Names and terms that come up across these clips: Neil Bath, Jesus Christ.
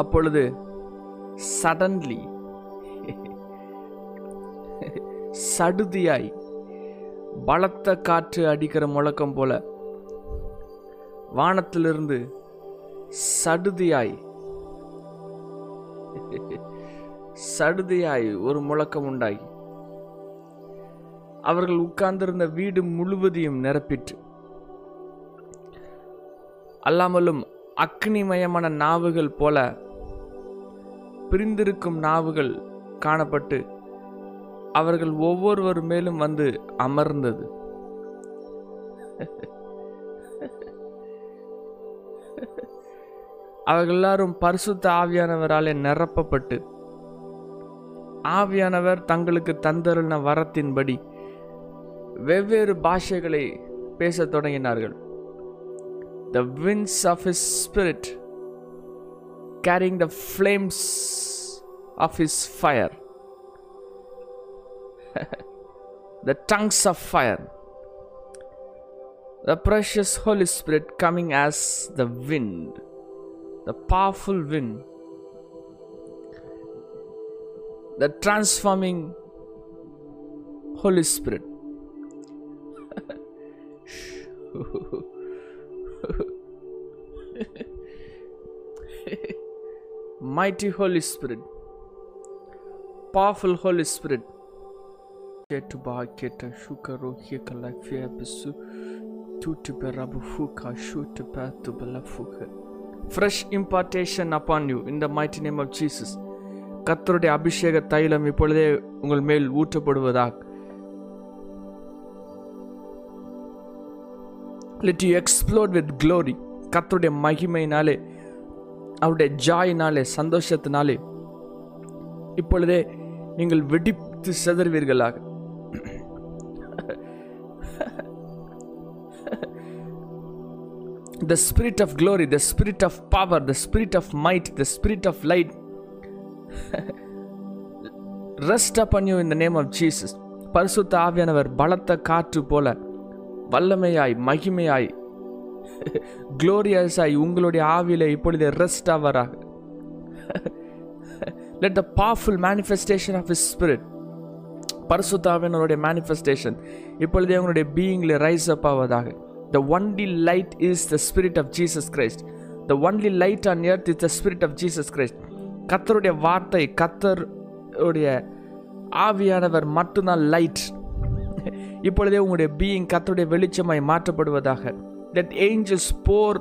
அப்பொழுது சடன்லி சடுதியாய் பலத்த காற்று அடிக்கிற முழக்கம் போல வானத்திலிருந்து சடுதியாய் ஒரு முழக்கம் உண்டாகி அவர்கள் உட்கார்ந்திருந்த வீடு முழுவதையும் நிரப்பிற்று. அல்லாமலும் அக்னிமயமான நாவுகள் போல பிரிந்திருக்கும் நாவுகள் காணப்பட்டு அவர்கள் ஒவ்வொருவர் மேலும் வந்து அமர்ந்தது. அவர்கள் எல்லாரும் பரிசுத்த ஆவியானவராலே நிரப்பப்பட்டு ஆவியானவர் தங்களுக்கு தந்தருளின வரத்தின்படி வெவ்வேறு பாஷைகளை பேசத் தொடங்கினார்கள். The winds of his spirit carrying the flames of his fire the tongues of fire, the precious Holy Spirit coming as the wind, the powerful wind, the transforming Holy Spirit. Mighty Holy Spirit, powerful Holy Spirit. Ketu ba keta shukaro hekalafia bisu tutu berabufu ka shutu patu belafuka. Fresh impartation upon you in the mighty name of Jesus. கர்த்தருடைய அபிஷேக தைலம் இப்பொழுதே உங்கள் மேல் ஊற்றப்படுவதாக. Let you explode with glory. கர்த்தருடைய மகிமையினாலே அவருடைய ஜாயினாலே சந்தோஷத்தினாலே இப்பொழுதே நீங்கள் வெடித்து செதறுவீர்களாக. The spirit of glory, the spirit of power, the spirit of might, the spirit of light rest upon you in the name of Jesus. பரிசுத்த ஆவியானவர் பலத்த காற்று போல வல்லமையாய் மகிமையாய் glorious ஆய் உங்களுடைய ஆவியிலே இப்பொழுது ரெஸ்ட் ஆவராக. Let the powerful manifestation of his spirit, பரிசுத்த ஆவியானவருடைய manifestation இப்பொழுது உங்களுடைய beingல rise up ஆவதாக. The only light is the spirit of Jesus Christ. The only light on earth is the spirit of Jesus Christ. கர்த்தருடைய வார்த்தை கர்த்தருடைய ஆவியானவர் மட்டும்தான் லைட். இப்பொழுதே உங்களுடைய பீயிங் கர்த்தருடைய வெளிச்சமாய் மாற்றப்படுவதாக. Let angels pour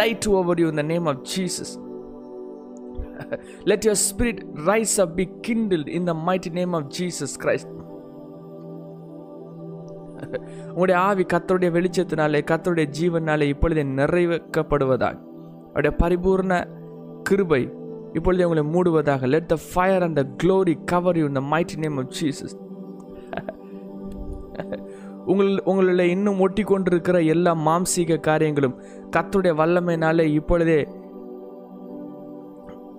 light over you in the name of Jesus. Let your spirit rise up, be kindled in the mighty name of Jesus Christ. உங்களுடைய ஆவி கர்த்தருடைய வெளிச்சத்தினாலே கர்த்தருடைய ஜீவனாலே இப்பொழுதே நிறைவேற்றப்படுவதாக. அவருடைய பரிபூர்ண கிருபை இப்பொழுதே உங்களை மூடுவதாக. Let the fire and the glory cover you in the mighty name of Jesus. உங்களுடைய இன்னும் ஒட்டி கொண்டிருக்கிற எல்லா மாம்சீக காரியங்களும் கர்த்தருடைய வல்லமையினாலே இப்பொழுதே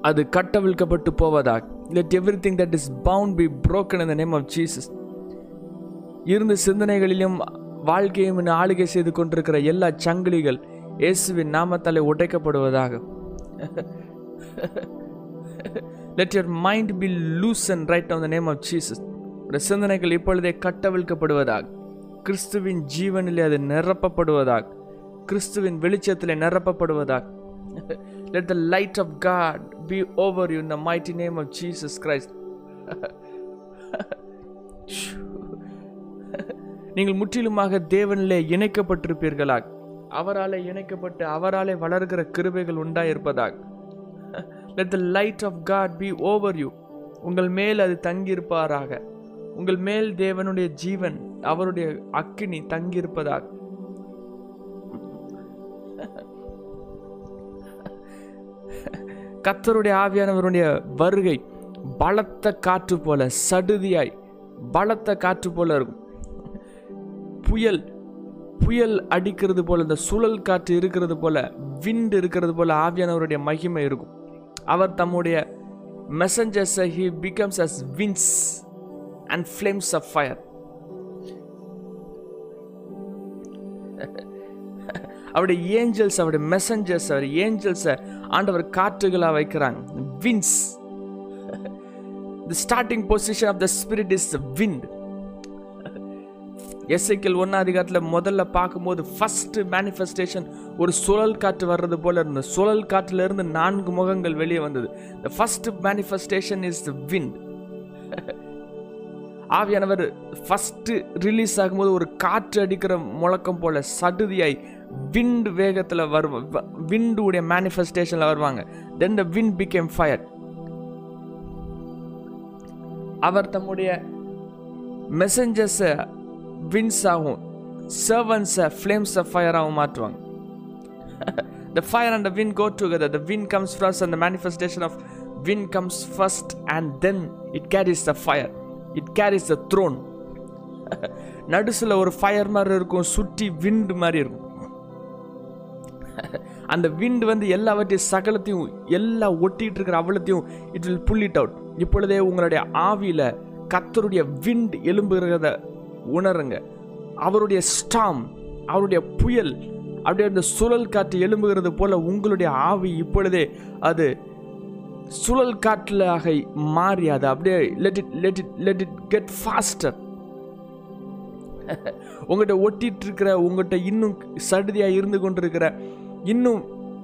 அது கட்டவிழ்க்கப்பட்டு போவதாக. Let everything that is bound be broken in the name of Jesus. இருந்த சிந்தனைகளிலும் வாழ்க்கையும் ஆளுகை செய்து கொண்டிருக்கிற எல்லா சங்கிலிகள் இயேசுவின் நாமத்தாலே உடைக்கப்படுவதாக. Let your mind be loosened right now in the name of Jesus. சிந்தனைகள் இப்பொழுதே கட்டவிழ்க்கப்படுவதாக. கிறிஸ்துவின் ஜீவனிலே அது நிரப்பப்படுவதாக. கிறிஸ்துவின் வெளிச்சத்திலே நிரப்பப்படுவதாக. Let the light of God be over you in the mighty name of Jesus Christ. நீங்கள் முற்றிலுமாக தேவனிலே இணைக்கப்பட்டிருப்பீர்களாக. அவராலே இணைக்கப்பட்டு அவராலே வளர்கிற கிருபைகள் உண்டாயிருப்பதாக. Let the light of God be over you. உங்கள் மேல் அது தங்கியிருப்பாராக. உங்கள் மேல் தேவனுடைய ஜீவன் அவருடைய அக்கினி தங்கியிருப்பதாக. கர்த்தருடைய ஆவியானவருடைய வருகை பலத்த காற்று போல சடுதியாய் பலத்த காற்று போல இருக்கும். புயல் புயல் அடிக்கிறது போல இந்த சுழல் காற்று இருக்கிறது போல விண்ட் இருக்கிறது போல ஆவியானவருடைய மகிமை இருக்கும். அவர் தம்முடைய மெசஞ்சர்ஸை he becomes as winds and flames of fire. அவருடைய ஏஞ்சல்ஸ் அவருடைய மெசஞ்சர்ஸ் அவருடைய ஏஞ்சல்ஸை ஆண்டவர் காற்றுகளாக வைக்கிறாங்க. Winds. The starting position of the spirit is wind. எசேக்கியேல் 1 முதல்ல பார்க்கும்போது ஃபர்ஸ்ட் மேனிஃபெஸ்டேஷன் ஒரு சுழல் காற்று வர்றது போல இருந்தது. சுழல் காற்றிலிருந்து 4 முகங்கள் வெளியே வந்தது. The first manifestation is the wind. ஆவியானவர் ஃபர்ஸ்ட் ரிலீஸ் ஆகும்போது ஒரு காற்று அடிக்கிற முழக்கம் போல சடுதியாய் விண்ட் வேகத்தில் வருவோம். விண்டுடைய மேனிஃபெஸ்டேஷனில் வருவாங்க. Then the wind became fire. அவர் தம்முடைய மெசஞ்சர்ஸை விண்ட்ஸ் ஆகும், சர்வன்ஸை ஃப்ளேம்ஸ் ஆஃப் ஃபயராகவும் மாற்றுவாங்க. The fire and the wind go together. The wind comes first and the manifestation of wind comes first and then it carries the fire. It carries the throne. நடுசில் ஒரு fire மாதிரி இருக்கும், சுற்றி விண்டு மாதிரி இருக்கும். அந்த விண்ட் வந்து எல்லாவற்றையும் சகலத்தையும் எல்லாம் ஒட்டிகிட்டு இருக்கிற அவ்வளத்தையும் it will pull it out. இப்பொழுதே உங்களுடைய ஆவியில் கர்த்தருடைய விண்ட் எழும்புகிறத உணருங்க. அவருடைய ஸ்டாம், அவருடைய புயல், அப்படியே அந்த சுழல் காற்று எழும்புகிறது போல உங்களுடைய ஆவி இப்பொழுதே அது சுழல் காற்றாக மாறி அது அப்படியே லெட் இட் கெட் ஃபாஸ்டர். உங்கள்கிட்ட ஒட்டிட்டு இருக்கிற, உங்கள்கிட்ட இன்னும் சடுதியாக இருந்து கொண்டிருக்கிற, இன்னும்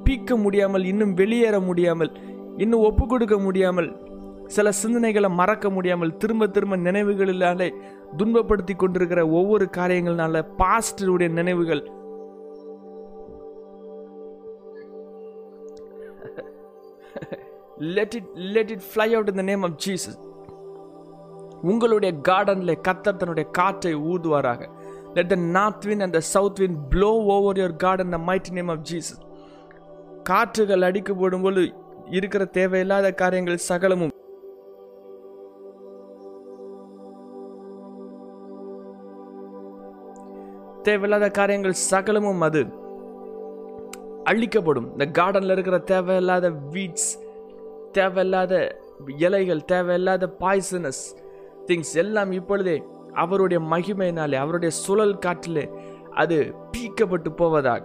பீக்க முடியாமல், இன்னும் வெளியேற முடியாமல், இன்னும் ஒப்பு கொடுக்க முடியாமல், சில சிந்தனைகளை மறக்க முடியாமல், திரும்ப திரும்ப நினைவுகளினாலே துன்பப்படுத்தி கொண்டிருக்கிற ஒவ்வொரு காரியங்கள்னால பாஸ்டுடைய நினைவுகள், let it fly out in the name of Jesus. உங்களுடைய கார்டன்ல கர்த்தர் தன்னுடைய காற்றை ஊதுவாராக. Let the north wind and the south wind blow over your garden in the mighty name of Jesus. காற்றுகள் அடிக்கப்படும்போது இருக்கிற தேவையில்லாத காரியங்கள் சகலமும் அது அழிக்கப்படும். இந்த கார்டன்ல இருக்கிற தேவையில்லாத வீட்ஸ், தேவையில்லாத இலைகள், தேவையில்லாத பாய்சனஸ் திங்ஸ் எல்லாம் இப்பொழுதே அவருடைய மகிமையினாலே, அவருடைய சுழல் காற்றிலே அது பீக்கப்பட்டு போவதாக.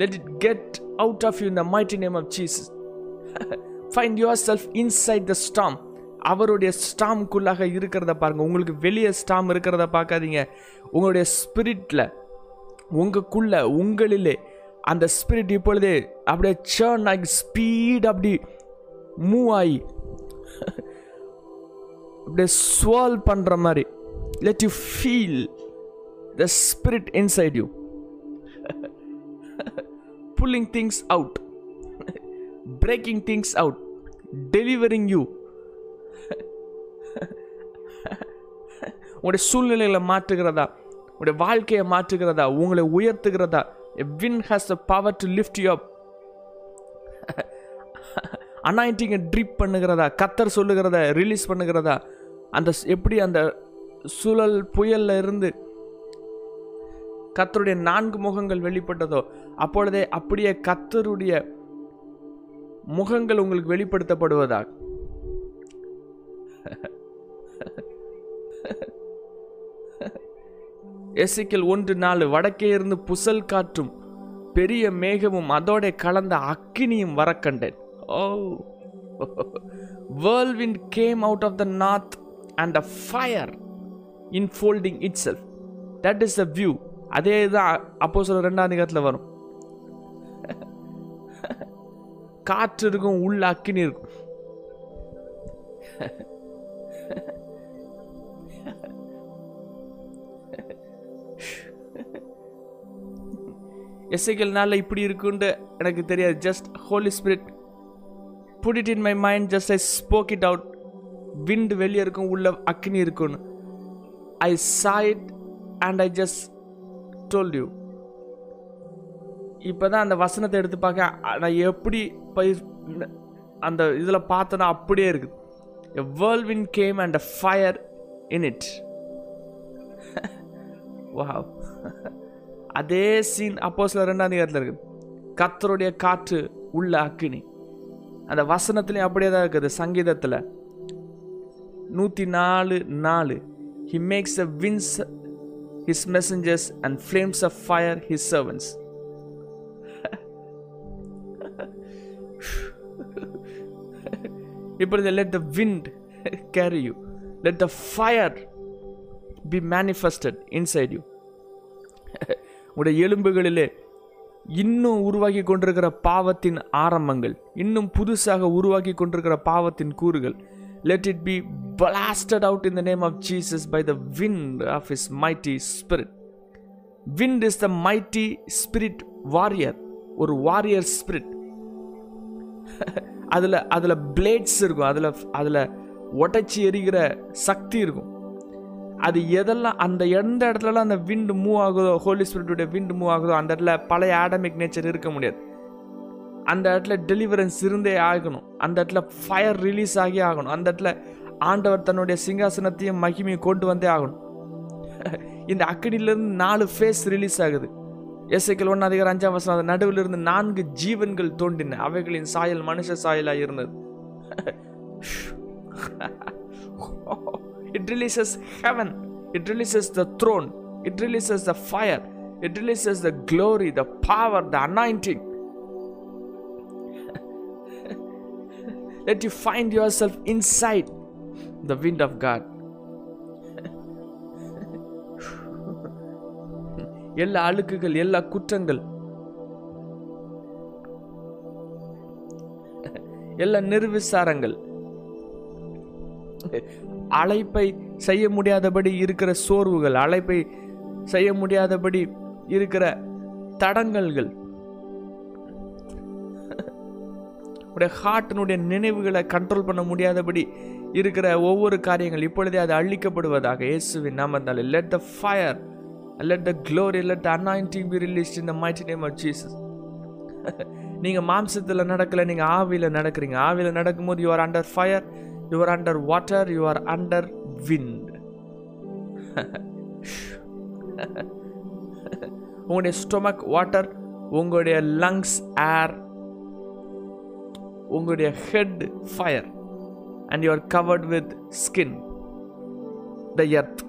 Let it get out of you in the mighty name of Jesus. Find yourself inside the storm. அவருடைய ஸ்டாம்குள்ளாக இருக்கிறத பாருங்கள். உங்களுக்கு வெளியே ஸ்டாம் இருக்கிறத பார்க்காதீங்க. உங்களுடைய ஸ்பிரிட்டில், உங்களுக்குள்ள, உங்களிலே அந்த ஸ்பிரிட் இப்பொழுதே அப்படியே சேர்ன் ஆகி ஸ்பீட் அப்படி மூவ் ஆகி அப்படியே ஸ்வால் பண்ணுற மாதிரி. Let you feel the spirit inside you pulling things out, breaking things out, delivering you. உங்களுடைய சூழ்நிலைகளை மாற்றுகிறதா, உங்களுடைய வாழ்க்கையை மாற்றுகிறதா, உங்களை உயர்த்துகிறதா? A wind has the power to lift you up. அனாயிண்டிங்கை ட்ரிப் பண்ணுகிறதா, கத்தர் சொல்லுகிறத ரிலீஸ் பண்ணுகிறதா? அந்த எப்படி அந்த சுழல் புயலில் இருந்து கத்தருடைய 4 முகங்கள் வெளிப்பட்டதோ அப்பொழுதே அப்படியே கத்தருடைய முகங்கள் உங்களுக்கு வெளிப்படுத்தப்படுவதாக. எசேக்கியேல் 1:4 வடக்கே இருந்து புசல் காற்றும் பெரிய மேகமும் அதோட கலந்த அக்கினியும் வர கண்டேன். Whirlwind came out of the north and the fire enfolding itself. That is the view. அதே தான் அப்போஸ்தலர் 2 வரும். காற்று இருக்கும், உள்ள அக்கினி இருக்கும். எசேக்கியேல்னால இப்படி இருக்குன்னு எனக்கு தெரியாது. Just Holi spirit put it in my mind, just I spoke it out. Wind வெளியே இருக்கும், உள்ள அக்கினி இருக்குன்னு. I saw it and I just told you. இப்போதான் அந்த வசனத்தை எடுத்து பார்க்க, நான் எப்படி அந்த இதில் பார்த்தேன்னா அப்படியே இருக்குது. A whirlwind came and a fire in it. Wow. அதே சீன் அப்போஸ்தலர் 2 இருக்குது. கர்த்தருடைய காற்று, உள்ள அக்கினி. அந்த வசனத்துலேயும் அப்படியே தான் இருக்குது. சங்கீதத்தில் 104:4 He makes the winds his messengers and flames of fire his servants. இப்பொழுது let the wind carry you, let the fire be manifested inside you. உடைய எலும்புகளிலே இன்னும் உருவாக்கி கொண்டிருக்கிற பாவத்தின் ஆரம்பங்கள், இன்னும் புதுசாக உருவாக்கி கொண்டிருக்கிற பாவத்தின் கூறுகள், let it be blasted out in the name of Jesus by the wind of his mighty spirit. Wind is the mighty spirit warrior, ஒரு warrior spirit. அதில் பிளேட்ஸ் இருக்கும், அதில் உடச்சி எரிகிற சக்தி இருக்கும். அது எதெல்லாம் அந்த எந்த இடத்துலலாம் அந்த விண்டு மூவ் ஆகுதோ, ஹோலி ஸ்பிரிட்டுடைய விண்டு மூவ் ஆகுதோ, அந்த இடத்துல பழைய ஆடமிக் நேச்சர் இருக்க முடியாது. அந்த இடத்துல டெலிவரன்ஸ் இருந்தே ஆகணும், அந்த இடத்துல ஃபயர் ரிலீஸ் ஆகி ஆகணும், அந்த இடத்துல ஆண்டவர் தன்னுடைய சிங்காசனத்தையும் மகிமையும் கொண்டு வந்தே ஆகணும். இந்த அக்கடியிலிருந்து 4 ஃபேஸ் ரிலீஸ் ஆகுது. எசேக்கியேல் 1:5 அது நடுவில் இருந்து 4 ஜீவன்கள் தோன்றின, அவைகளின் சாயல் மனுஷ சாயலாக இருந்தது. It releases heaven, it releases the throne, it releases the fire, it releases the glory, the power, the anointing. Let you find yourself inside the wind of God. எல்லா அழுக்குகள், எல்லா குற்றங்கள், எல்லா நிர்விசாரங்கள், அழைப்பை செய்ய முடியாதபடி இருக்கிற சோர்வுகள், அழைப்பை செய்ய முடியாதபடி இருக்கிற தடங்கல்கள், உடைய ஹார்ட்டினுடைய நினைவுகளை கண்ட்ரோல் பண்ண முடியாதபடி இருக்கிற ஒவ்வொரு காரியங்கள் இப்பொழுதே அது அழிக்கப்படுவதாக இயேசுவின் நாமத்தாலே. Let the fire, let the glory, let the anointing be released in the mighty name of Jesus. நீங்கள் மாம்சத்தில் நடக்கல, நீங்கள் ஆவியில் நடக்கிறீங்க. ஆவியில் நடக்கும்போது you are under fire, you are under water, you are under wind. உங்களுடைய ஸ்டொமக் வாட்டர், உங்களுடைய lungs air, உங்களுடைய head fire, and you are covered with skin, the earth.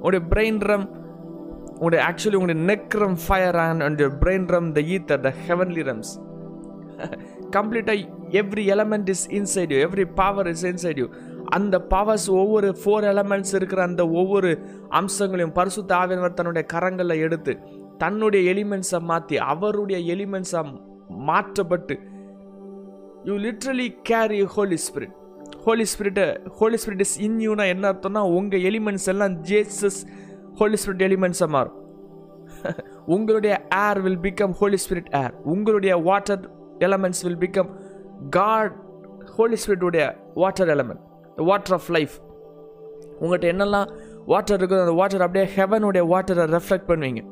உங்களுடைய பிரெயின் ரம், உங்களுடைய ஆக்சுவலி உங்களுடைய neck realm fire, and your brain realm the ether, the heavenly realms. கம்ப்ளீட்டாக every element is inside you, every power is inside you. அந்த powers ஒவ்வொரு 4 elements இருக்கிற அந்த ஒவ்வொரு அம்சங்களையும் பரிசுத்த ஆவியானவர் தன்னுடைய கரங்களில் எடுத்து தன்னுடைய எலிமெண்ட்ஸை மாற்றி அவருடைய எலிமெண்ட்ஸாக மாற்றப்பட்டு you literally carry Holi spirit. Holi ஸ்பிரிட்டை, ஹோலி ஸ்பிரிட் இஸ் இன் யூனா என்ன அர்த்தம்னா உங்கள் எலிமெண்ட்ஸ் எல்லாம் ஜேசஸ் ஹோலி ஸ்பிரிட் எலிமெண்ட்ஸாக மாறும். உங்களுடைய air will become Holi spirit air, உங்களுடைய water elements will become God Holy Spirit உடைய water element, the water of life. உங்கள்கிட்ட என்னெல்லாம் வாட்டர் இருக்குதோ அந்த வாட்டர் அப்படியே ஹெவனுடைய வாட்டரை ரெஃப்ளெக்ட் பண்ணுவீங்க.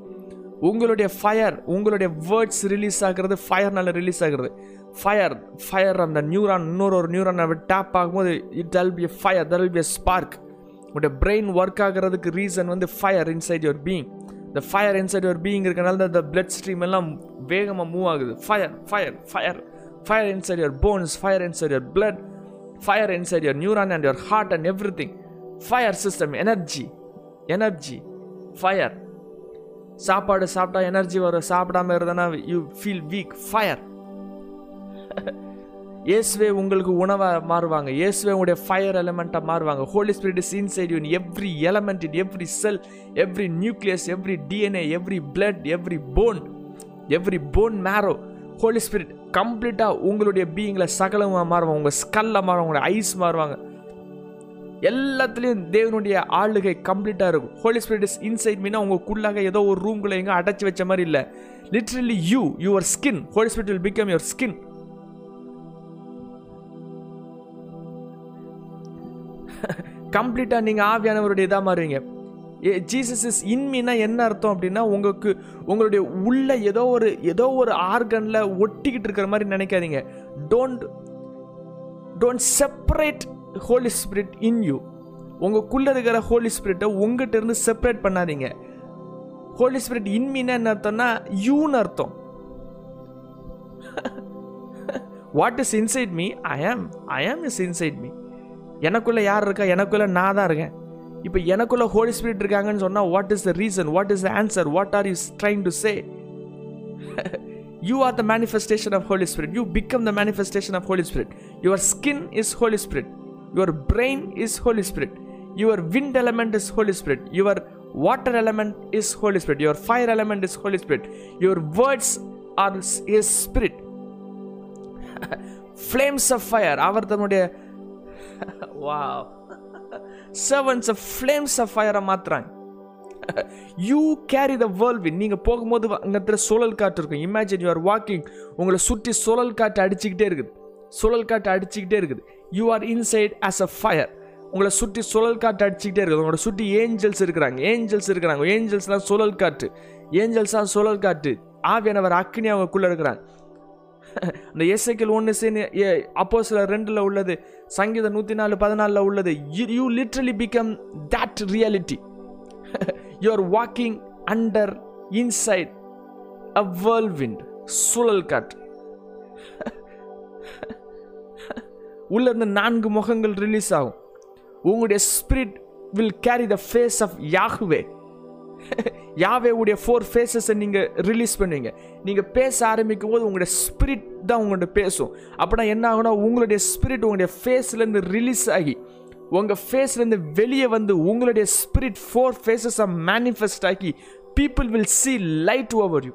உங்களுடைய ஃபயர், உங்களுடைய வேர்ட்ஸ் ரிலீஸ் ஆகிறது ஃபயர்னால ரிலீஸ் ஆகிறது. ஃபயர் ஃபயர் அந்த நியூரான், இன்னொரு நியூரான் டேப் ஆகும்போது it will be a fire, there will be a spark. உங்களுடைய பிரெயின் ஒர்க் ஆகிறதுக்கு reason fire inside your being, the fire inside your being இருக்கனால the blood stream எல்லாம் வேகமா move ஆகுது. fire fire fire fire inside your bones, fire inside your blood, fire inside your neuron and your heart and everything. fire system, energy fire. சாப்பாடு சாப்பிட்டா energy வரும், சாப்பிடாம இருந்தா you feel weak. fire. இயேசுவே உங்களுக்கு உணவா மாறுவாங்க, இயேசுவே உங்களுடைய ஃபயர் எலமெண்ட்டாக மாறுவாங்க. Holi spirit is inside you, in every element, in every cell, every nucleus, every DNA, every blood, every bone marrow. Holi spirit கம்ப்ளீட்டாக உங்களுடைய பீயிங்கில் சகலமாக மாறுவாங்க. உங்கள் ஸ்கல்ல மாறுவாங்க, உங்களுடைய ஐஸ் மாறுவாங்க, எல்லாத்துலேயும் தேவனுடைய ஆளுகை கம்ப்ளீட்டாக இருக்கும். ஹோலி ஸ்பிரிட் இஸ் இன்சைட் மீனா உங்களுக்குள்ளாக ஏதோ ஒரு ரூம்குள்ளே எங்கே அடைச்சி வச்ச மாதிரி இல்லை, literally your skin, Holi spirit will become your skin. கம்ப்ளீட்டாக நீங்கள் ஆவியானவருடைய இதாக மாறுவீங்க. ஜீசஸ் இஸ் இன்மின்னா என்ன அர்த்தம் அப்படின்னா உங்களுக்கு உங்களுடைய உள்ள ஏதோ ஒரு ஆர்கனில் ஒட்டிக்கிட்டு இருக்கிற மாதிரி நினைக்காதீங்க. Don't separate Holi spirit in you. உங்களுக்குள்ளே இருக்கிற ஹோலி ஸ்பிரிட்டை உங்கள்கிட்ட இருந்து செப்பரேட் பண்ணாதீங்க. ஹோலி ஸ்பிரிட் இன்மின்னா என்ன அர்த்தம்னா யூன்னு அர்த்தம். What is inside me, I am is inside me. எனக்குள்ளே யார் இருக்கா, எனக்குள்ளே நான் தான் இருக்கேன். இப்போ எனக்குள்ளே ஹோலி ஸ்பிரிட் இருக்காங்கன்னு சொன்னால் what is the reason, what is the answer, what are you trying to say? You are the manifestation of Holy Spirit. You become the manifestation of Holy Spirit. Your skin is Holy Spirit. Your brain is Holy Spirit. Your wind element is Holy Spirit. Your water element is Holy Spirit. Your fire element is Holy Spirit. Your words are His Spirit. Flames of fire. Wow. Servants of flames of fire matrang. You carry the whirlwind. நீங்க போகும்போது அங்கத்துல சுழல் காற்று இருக்கும். Imagine you are walking, உங்களை சுற்றி சுழல் காற்று அடிச்சுக்கிட்டே இருக்குது. You are inside as a fire. உங்களை சுற்றி சுழல் காற்று அடிச்சுக்கிட்டே இருக்குது. உங்களை சுற்றி ஏஞ்சல்ஸ் இருக்கிறாங்க. ஏஞ்சல்ஸ்லாம் சுழல் காற்று. ஆவியானவர் அக்னி அவங்களுக்குள்ள இருக்கிறாங்க. அந்த எசேக்கியேல் 1 அப்போஸ்தலர் 2 உள்ளது, சங்கீதம் 104:14 உள்ளது. You literally become that reality. You are walking under, inside a whirlwind, சுழல் காற்று. உள்ள இருந்து 4 முகங்கள் ரிலீஸ் ஆகும். உங்களுடைய spirit will carry the face of Yahweh. யாவேவுடைய 4 ஃபேஸஸை நீங்கள் ரிலீஸ் பண்ணுவீங்க. நீங்கள் பேச ஆரம்பிக்கும் போது உங்களுடைய ஸ்பிரிட் தான் உங்கள்கிட்ட பேசும். அப்படின்னா என்ன ஆகுனா, உங்களுடைய ஸ்பிரிட் உங்களுடைய ஃபேஸ்லேருந்து ரிலீஸ் ஆகி உங்கள் ஃபேஸ்லேருந்து வெளியே வந்து உங்களுடைய ஸ்பிரிட் 4 ஃபேஸஸை மேனிஃபெஸ்ட் ஆகி people will see light over you.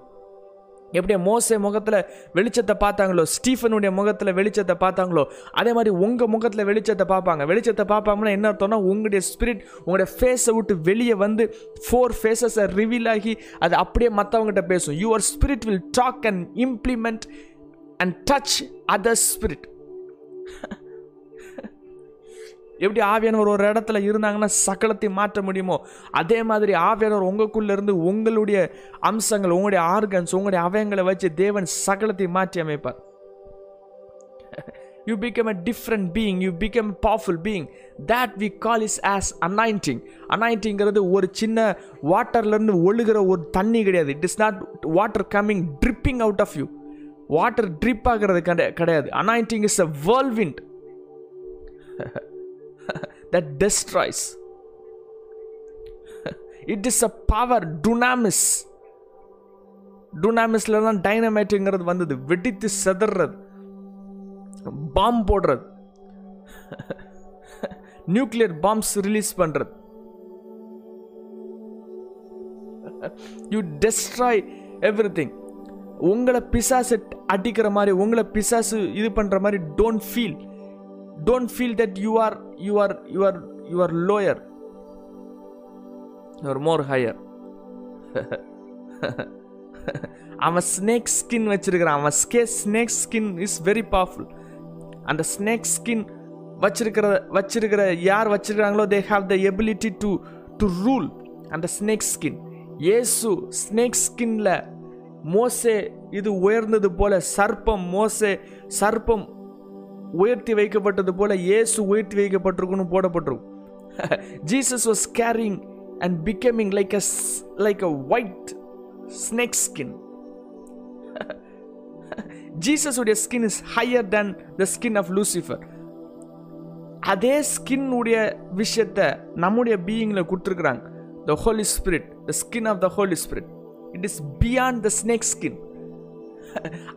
எப்படியே மோசே முகத்தில் வெளிச்சத்தை பார்த்தாங்களோ, ஸ்டீஃபனுடைய முகத்தில் வெளிச்சத்தை பார்த்தாங்களோ, அதே மாதிரி உங்கள் முகத்தில் வெளிச்சத்தை பார்ப்பாங்க. என்ன அர்த்தம்னா, உங்களுடைய ஸ்பிரிட் உங்களுடைய ஃபேஸை விட்டு வெளியே வந்து 4 ஃபேஸஸை ரிவீல் ஆகி அது அப்படியே மற்றவங்ககிட்ட பேசும். Your spirit will talk and implement and touch other spirit. எப்படி ஆவியானவர் ஒரு இடத்துல இருந்தாங்கன்னா சகலத்தை மாற்ற முடியுமோ, அதே மாதிரி ஆவியானவர் உங்களுக்குள்ளேருந்து உங்களுடைய அம்சங்கள், உங்களுடைய ஆர்கன்ஸ், உங்களுடைய அவயங்களை வச்சு தேவன் சகலத்தை மாற்றி அமைப்பார். You become a different being. You become a powerful being. That we call is as anointing. அனாயிண்டிங்கிறது ஒரு சின்ன வாட்டர்லேருந்து ஒழுகிற ஒரு தண்ணி கிடையாது. It is not water coming dripping out of you. Water drip ஆகிறது கிடையாது. Anointing is a whirlwind that destroys. It is a power, dunamis. Dunamisல தான் டைனமைட்ங்கிறது வந்தது. வெடித்து செதறது, பாம் போடுறது, நியூக்ளியர் பாம்ஸ் ரிலீஸ் பண்றது. You destroy everything. உங்களை பிசாசு அடிக்கிற மாதிரி, உங்களை பிசாசு இது பண்ற மாதிரி don't feel that you are lower, you are more higher. Our snake skin vechirukra, our snake skin is very powerful. And the snake skin vechirukra yaar vechirukangalo, they have the ability to rule. And the snake skin, Yesu snake skin la Mose idu uyernadu pole sarpam, Mose sarpam உயர்த்தி வைக்கப்பட்டது போல இயேசு உயர்த்தி வைக்கப்பட்டிருக்குன்னு போடப்பட்டிருக்கும். Jesus was carrying and becoming like a white snake skin. Jesus உடைய skin is higher than the skin of Lucifer. அதே skin உடைய விஷயத்தை நம்முடைய பீயிங்ல குடுத்துறாங்க. The Holy Spirit, the skin of the Holy Spirit, it is beyond the snake skin.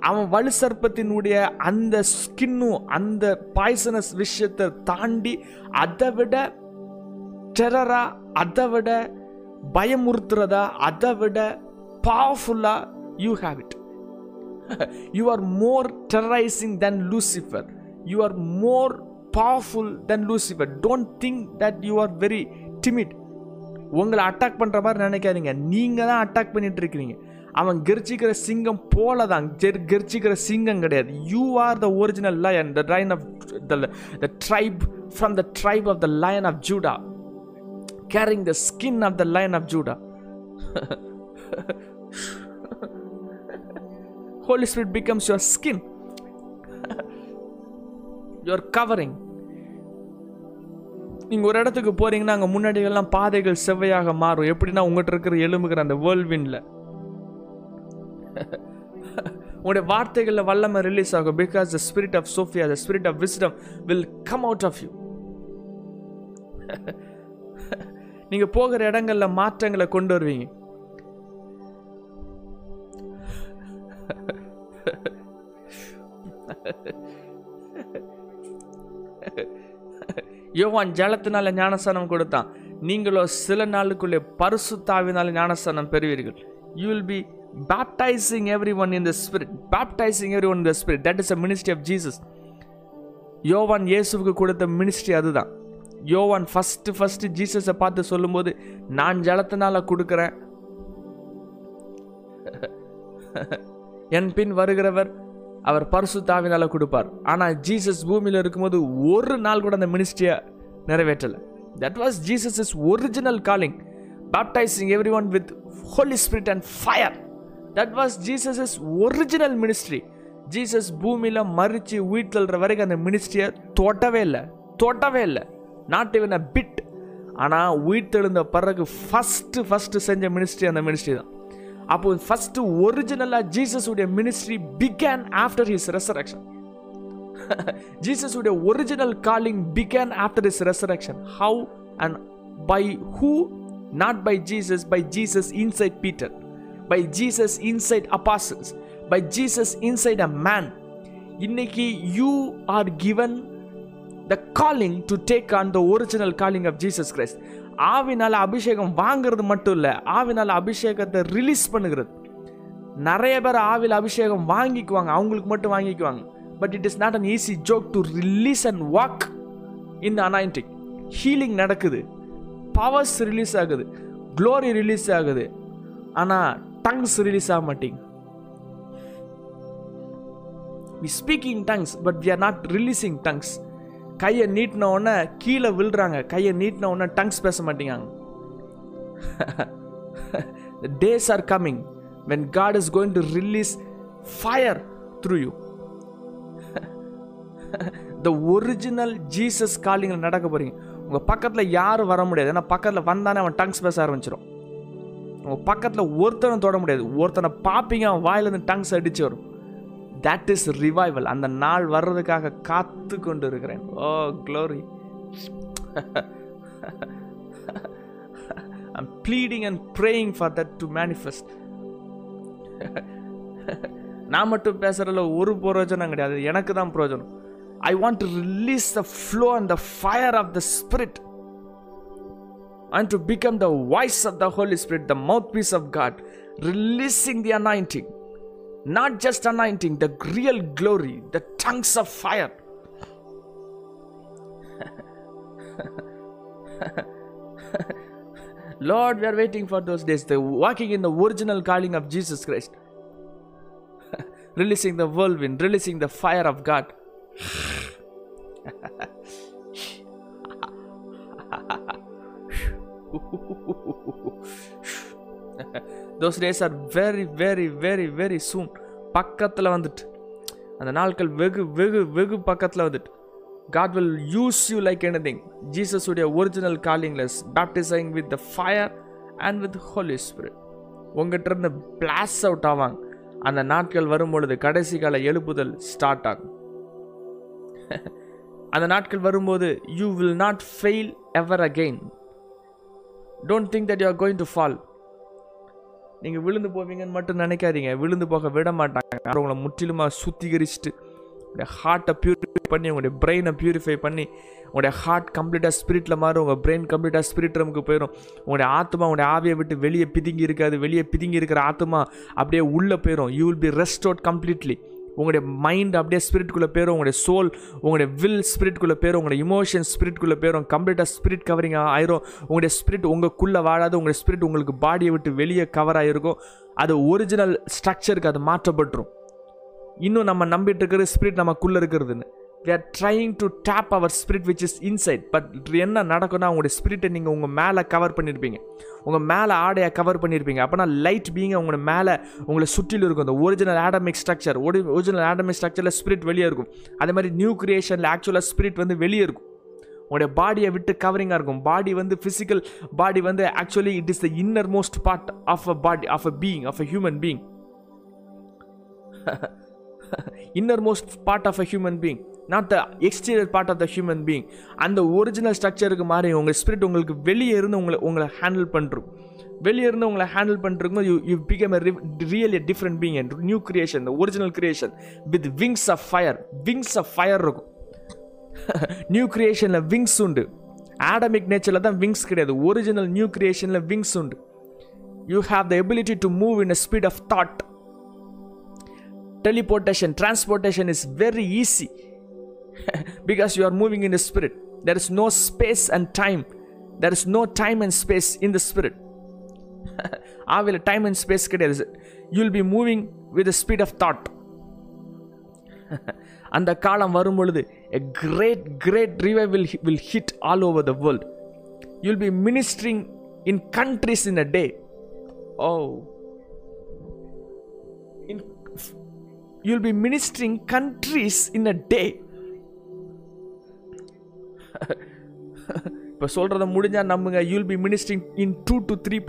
அவன் வலு சர்ப்பத்தினுடைய அந்த ஸ்கின்னும் அந்த poisonous விஷயத்தை தாண்டி அதை விட டெரரா, அதை விட பயமுறுத்துறதா, அதை விட பவர்ஃபுல்லா you have it. You are more terrorising than Lucifer. You are more powerful than Lucifer. Don't think that you are very timid. உங்களை அட்டாக் பண்ணுற மாதிரி நினைக்காதீங்க. நீங்கள் தான் அட்டாக் பண்ணிட்டு இருக்கிறீங்க. அவன் கர்ஜிக்கிற சிங்கம் போல தான், கர்ஜிக்கிற சிங்கம் கிடையாது. You are the original lion, the lion of the tribe, from the tribe of the lion of Judah, carrying the skin of the lion of Judah. Holy Spirit becomes your skin, your covering. நீங்கள் ஒரு இடத்துக்கு போறீங்கன்னா அங்கே முன்னாடியெல்லாம் பாதைகள் செவ்வையாக மாறும். எப்படின்னா, உங்கள்கிட்ட இருக்கிற எலும்புகிற அந்த வேர்ல்வின்ல உங்களுடைய வார்த்தைகளில் வல்லமை ரிலீஸ் ஆகும். Because the spirit of Sophia, the spirit of wisdom will come out of you. நீங்க போகிற இடங்கள்ல மாற்றங்களை கொண்டு வருவீங்க. யோவான் ஜலத்தினால ஞானஸ்தானம் கொடுத்தான். நீங்களோ சில நாளுக்குள்ளே பரிசுத்தாவினால ஞானஸ்தானம் பெறுவீர்கள். You will be baptizing everyone in the Spirit. Baptizing everyone in the Spirit. That is the ministry of Jesus. யோவான் இயேசுவுக்கு கொடுத்த மினிஸ்ட்ரி அதுதான். யோவான் ஃபஸ்ட்டு ஜீசஸை பார்த்து சொல்லும்போது, நான் ஜலத்தினால் கொடுக்குறேன், என் பின் வருகிறவர் அவர் பரிசுத்தாவினால் கொடுப்பார். ஆனால் ஜீசஸ் பூமியில் இருக்கும்போது ஒரு நாள் கூட அந்த மினிஸ்ட்ரியை நிறைவேற்றலை. That was Jesus original calling, baptizing every one with Holy Spirit and fire. That was Jesus original ministry. Jesus பூமியில் மறித்து உயிர்த்தல்ற வரைக்கும் அந்த மினிஸ்ட்ரியை தொடவே இல்லை, நாட் இவன் அ பிட். ஆனால் உயிர்த்தெழுந்த பிறகு ஃபஸ்ட்டு செஞ்ச மினிஸ்ட்ரி அந்த மினிஸ்ட்ரி தான். அப்போது ஃபஸ்ட்டு ஒரிஜினலாக ஜீசஸ் உடைய ministry began after his resurrection. Jesus உடைய original calling began after his resurrection. How and by who? Not by Jesus, by Jesus inside Peter, by Jesus inside apostles, by Jesus inside a man. Inniki you are given the calling to take on the original calling of Jesus Christ. Aavinala abhishekam vaangiradhu mattum illa, aavinala abhishekatha release pannugiradhu. Nariya pera aavila abhishekam vaangikuvaanga, avangalukku mattum vaangikuvaanga, but it is not an easy joke to release and walk in the anointing. Healing nadakudhu, powers release agudhu, glory release agudhu, ana tongues release aamating. We speak in tongues, but we are not releasing tongues. Kaiya neetna ona keela vilranga, kaiya neetna ona tongues pesa mattingaanga. The days are coming when God is going to release fire through you. The original Jesus calling la nadakaporinga. Unga pakkathula yaru varamudiyadhu, ena pakkathula vandana avan tongues pesa aarambichirum. Unga pakkathula orthana thodamudiyadhu, orthana paapinga avan vaayila irundhu tongues adichu varum. That is revival. அந்த நாள் வர்றதுக்காக காத்து கொண்டு இருக்கிறேன். Oh glory. I'm pleading and praying for that to manifest. நான் மட்டும் பேசுறதுல ஒரு பிரயோஜனம் கிடையாது, எனக்கு தான் பிரயோஜனம். I want to release the flow and the fire of the Spirit. I want to become the voice of the Holy Spirit, the mouthpiece of God, releasing the anointing. Not just anointing, the real glory, the tongues of fire. Lord, we are waiting for those days. The walking in the original calling of Jesus Christ. Releasing the whirlwind, releasing the fire of God. Those days are very very very very soon. பக்கத்துல வந்துட்டு, அந்த நாட்கள் வெகு வெகு வெகு பக்கத்துல வந்துட்டு. God will use you like anything. Jesus உடைய ஒரிஜினல் காலிங்லெஸ், baptizing with the fire and with the Holy Spirit. உங்ககிட்ட இருந்து blast out ஆவாங்க. அந்த நாட்கள் வரும்பொழுது கடைசி கால எழுப்புதல் ஸ்டார்ட் ஆகும். அந்த நாட்கள் வரும்போது you will not fail ever again. Don't think that you are going to fall. நீங்கள் விழுந்து போவீங்கன்னு மட்டும் நினைக்காதீங்க. விழுந்து போக விட மாட்டாங்க. யாரும் உங்களை முற்றிலுமாக சுத்திகரிச்சுட்டு உங்களுடைய ஹார்ட்டை பியூரிஃபை பண்ணி, உங்களுடைய பிரெயினை பியூரிஃபை பண்ணி, உங்களுடைய ஹார்ட் கம்ப்ளீட்டாக ஸ்பிரிட்டில் மாறும், உங்கள் பிரெயின் கம்ப்ளீட்டாக ஸ்பிரிட் ரூமுக்கு போயிடும். உங்களுடைய ஆத்மா உங்களுடைய ஆவியை விட்டு வெளியே பிதுங்கி இருக்காது. வெளியே பிதுங்கி இருக்கிற ஆத்மா அப்படியே உள்ளே போயிடும். You will be restored completely. உங்களுடைய மைண்ட் அப்படியே ஸ்பிரிட்குள்ளே போயிடும். உங்களுடைய சோல், உங்களுடைய வில் ஸ்பிரிட்குள்ளே போயிடும். உங்களுடைய இமோஷன் ஸ்பிரிட்குள்ளே போயிடும். கம்ப்ளீட்டாக ஸ்பிரிட் கவரிங் ஆயிரும். உங்களுடைய ஸ்பிரிட் உங்களுக்குள்ளே வாழாது. உங்களுடைய ஸ்பிரிட் உங்களுக்கு பாடியை விட்டு வெளியே கவர் ஆகிருக்கும். அது ஒரிஜினல் ஸ்ட்ரக்சருக்கு அது மாற்றப்பட்டுரும். இன்னும் நம்ம நம்பிட்டு இருக்கிற ஸ்பிரிட் நமக்குள்ளே இருக்கிறதுன்னு. we are trying to tap our spirit which is inside, but என்ன நடக்கும்னா உங்களுடைய ஸ்பிரிட்டை நீங்கள் உங்கள் மேலே கவர் பண்ணியிருப்பீங்க, உங்கள் மேலே ஆடையை கவர் பண்ணியிருப்பீங்க. அப்போனா லைட் பீங்க உங்களோட மேலே உங்களை சுற்றிலும் இருக்கும். அந்த original atomic structure, original atomic ஸ்ட்ரக்சரில் ஸ்பிரிட் வெளியே இருக்கும். அதே மாதிரி நியூ கிரியேஷனில் ஆக்சுவலாக ஸ்பிரிட் வந்து வெளியே இருக்கும். உங்களுடைய பாடியை விட்டு கவரிங்காக இருக்கும். பாடி வந்து ஃபிசிக்கல் பாடி வந்து actually it is the inner most part of a body, of a being, of a human being. Inner most part of a human being. not the exterior part of the human being. அந்த original ஸ்ட்ரக்சருக்கு மாதிரி உங்கள் spirit உங்களுக்கு வெளியே இருந்து உங்களை handle பண்ணுறோம். வெளியே இருந்து உங்களை ஹேண்டில் பண்ணுறதுக்கும் you become really different being and new creation, the original creation with wings of fire. Wings of fire இருக்கும். நியூ கிரியேஷனில் விங்ஸ் உண்டு. ஆடமிக் நேச்சரில் தான் விங்ஸ் கிடையாது. ஒரிஜினல் நியூ கிரியேஷனில் விங்ஸ் உண்டு. You have the ability to move in a speed of thought. Teleportation, transportation is very easy because you are moving in the spirit. There is no space and time. There is no time and space in the spirit. Avila time and space kedairadhu. You will be moving with the speed of thought. And the kalam varum bolude a great revival will hit all over the world. You will be ministering in countries in a day. Oh, you'll be ministering countries in a day. இப்போ சொல்கிறத முடிஞ்சால் நம்புங்க. You'll be ministering in 2 to 3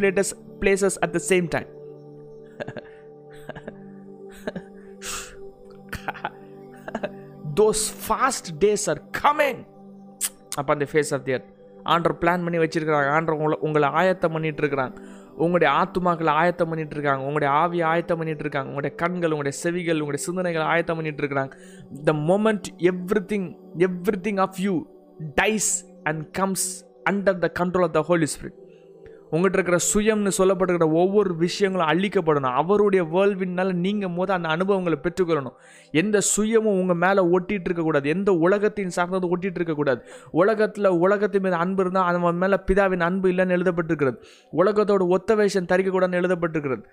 places at the same time. Those fast days are coming upon the face of the earth. ஆண்டவர் plan பண்ணி வச்சுருக்கிறாங்க. ஆண்டவர் உங்களை ஆயத்தம் பண்ணிகிட்டு இருக்கிறாங்க. உங்களுடைய ஆத்துமாக்களை ஆயத்தம் பண்ணிகிட்டு இருக்காங்க. உங்களுடைய ஆவி ஆயத்தம் பண்ணிகிட்டு இருக்காங்க. உங்களுடைய கண்கள், உங்களுடைய செவிகள், உங்களுடைய சிந்தனைகளை ஆயத்தம் பண்ணிகிட்டு இருக்கிறாங்க. The moment everything of you dies and comes under the control of the Holy Spirit. உங்கள்கிட்ட இருக்கிற சுயம்னு சொல்லப்பட்டிருக்கிற ஒவ்வொரு விஷயங்களும் அழிக்கப்படணும். அவருடைய வேர்ல்வினால் நீங்கள் போது அந்த அனுபவங்களை பெற்றுக்கொள்ளணும். எந்த சுயமும் உங்கள் மேலே ஒட்டிகிட்டு இருக்கக்கூடாது. எந்த உலகத்தின் சார்ந்தது ஒட்டிகிட்டு இருக்கக்கூடாது. உலகத்தின் மீது அன்பு இருந்தால் அவன் மேலே பிதாவின் அன்பு இல்லைன்னு எழுதப்பட்டிருக்கிறது. உலகத்தோட ஒத்த வேஷம் தரிக்கக்கூடாதுன்னு எழுதப்பட்டிருக்கிறது.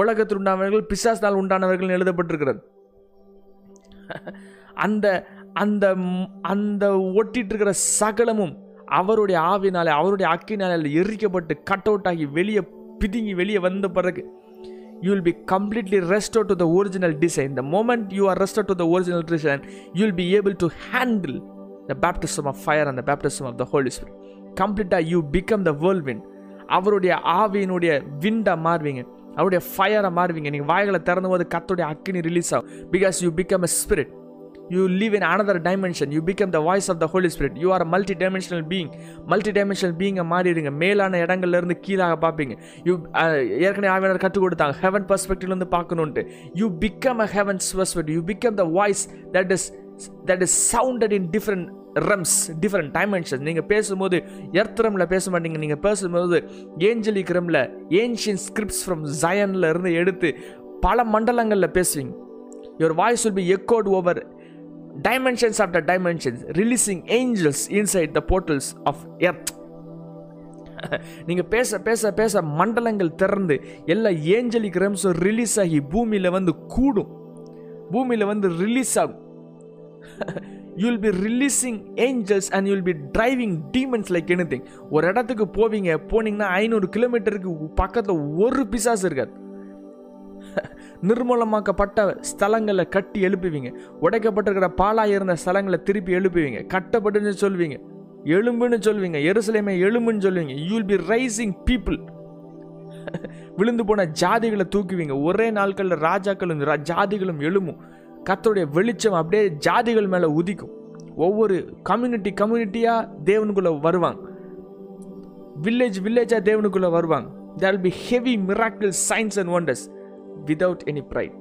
உலகத்தில் உண்டானவர்கள் பிசாசினால் உண்டானவர்கள் எழுதப்பட்டிருக்கிறது. அந்த அந்த அந்த ஒட்டிகிட்டு இருக்கிற சகலமும் அவருடைய ஆவினாலே அவருடைய அக்கினால எரிக்கப்பட்டு கட் அவுட் ஆகி வெளியே பிதுங்கி வெளியே வந்த பிறகு you will be completely restore to the original design. The moment you are restore to the original design, you will be able to handle the baptism of fire and the baptism of the Holy spirit. கம்ப்ளீட்டாக you become the whirlwind. அவருடைய ஆவியினுடைய விண்டாக மாறுவீங்க. அவருடைய ஃபயரை மாறுவீங்க. நீங்கள் வாய்களை திறந்த போது கர்த்தருடைய அக்கினி ரிலீஸ் ஆகும். Because you become a spirit. You live in another dimension. You become the voice of the Holy Spirit. You are a multidimensional being. Multidimensional being a maarirunga. மேலான இடங்கள்ல இருந்து கீழாக பாப்பீங்க. You ஏற்கனவே ஆவியானவர் கற்றுக் கொடுத்தாங்க. Heaven perspective ல இருந்து பார்க்கணும்னு. You become a heaven's perspective. You become the voice that is sounded in different realms, different dimensions. நீங்க பேசும்போது earth realmல பேச மாட்டீங்க. நீங்க பேசும்போது angelic realmல ancient scripts from Zionல இருந்து எடுத்து பல மண்டலங்கள்ல பேசுவீங்க. Your voice will be echoed over dimensions after dimensions, releasing angels inside the portals of earth. நீங்கள் பேச பேச பேச மண்டலங்கள் திறந்து எல்லா ஏஞ்சலிக் ரம்ஸும் ரிலீஸ் ஆகி பூமியில் வந்து கூடும். பூமியில் வந்து ரிலீஸ் ஆகும். You will be releasing angels and you will be driving demons like anything. ஒரு இடத்துக்கு போனீங்கன்னா 500 கிலோமீட்டருக்கு பக்கத்தில் ஒரு பிசாசு இருக்காது. நிர்மூலமாக்கப்பட்ட ஸ்தலங்களை கட்டி எழுப்புவீங்க. உடைக்கப்பட்டிருக்கிற பாலாக இருந்த ஸ்தலங்களை திருப்பி எழுப்புவீங்க. கட்டப்பட்டுன்னு சொல்லுவீங்க, எலும்புன்னு சொல்லுவீங்க. எருசலேமே எலும்புன்னு சொல்லுவீங்க. You will be rising people. விழுந்து போன ஜாதிகளை தூக்குவீங்க. ஒரே நாட்களில் ராஜாக்களும் ஜாதிகளும் எழும்பும். கர்த்தருடைய வெளிச்சம் அப்படியே ஜாதிகள் மேலே உதிக்கும். ஒவ்வொரு கம்யூனிட்டியாக தேவனுக்குள்ளே வருவாங்க. வில்லேஜாக தேவனுக்குள்ளே வருவாங்க. there will be heavy miracles, signs and wonders. without any pride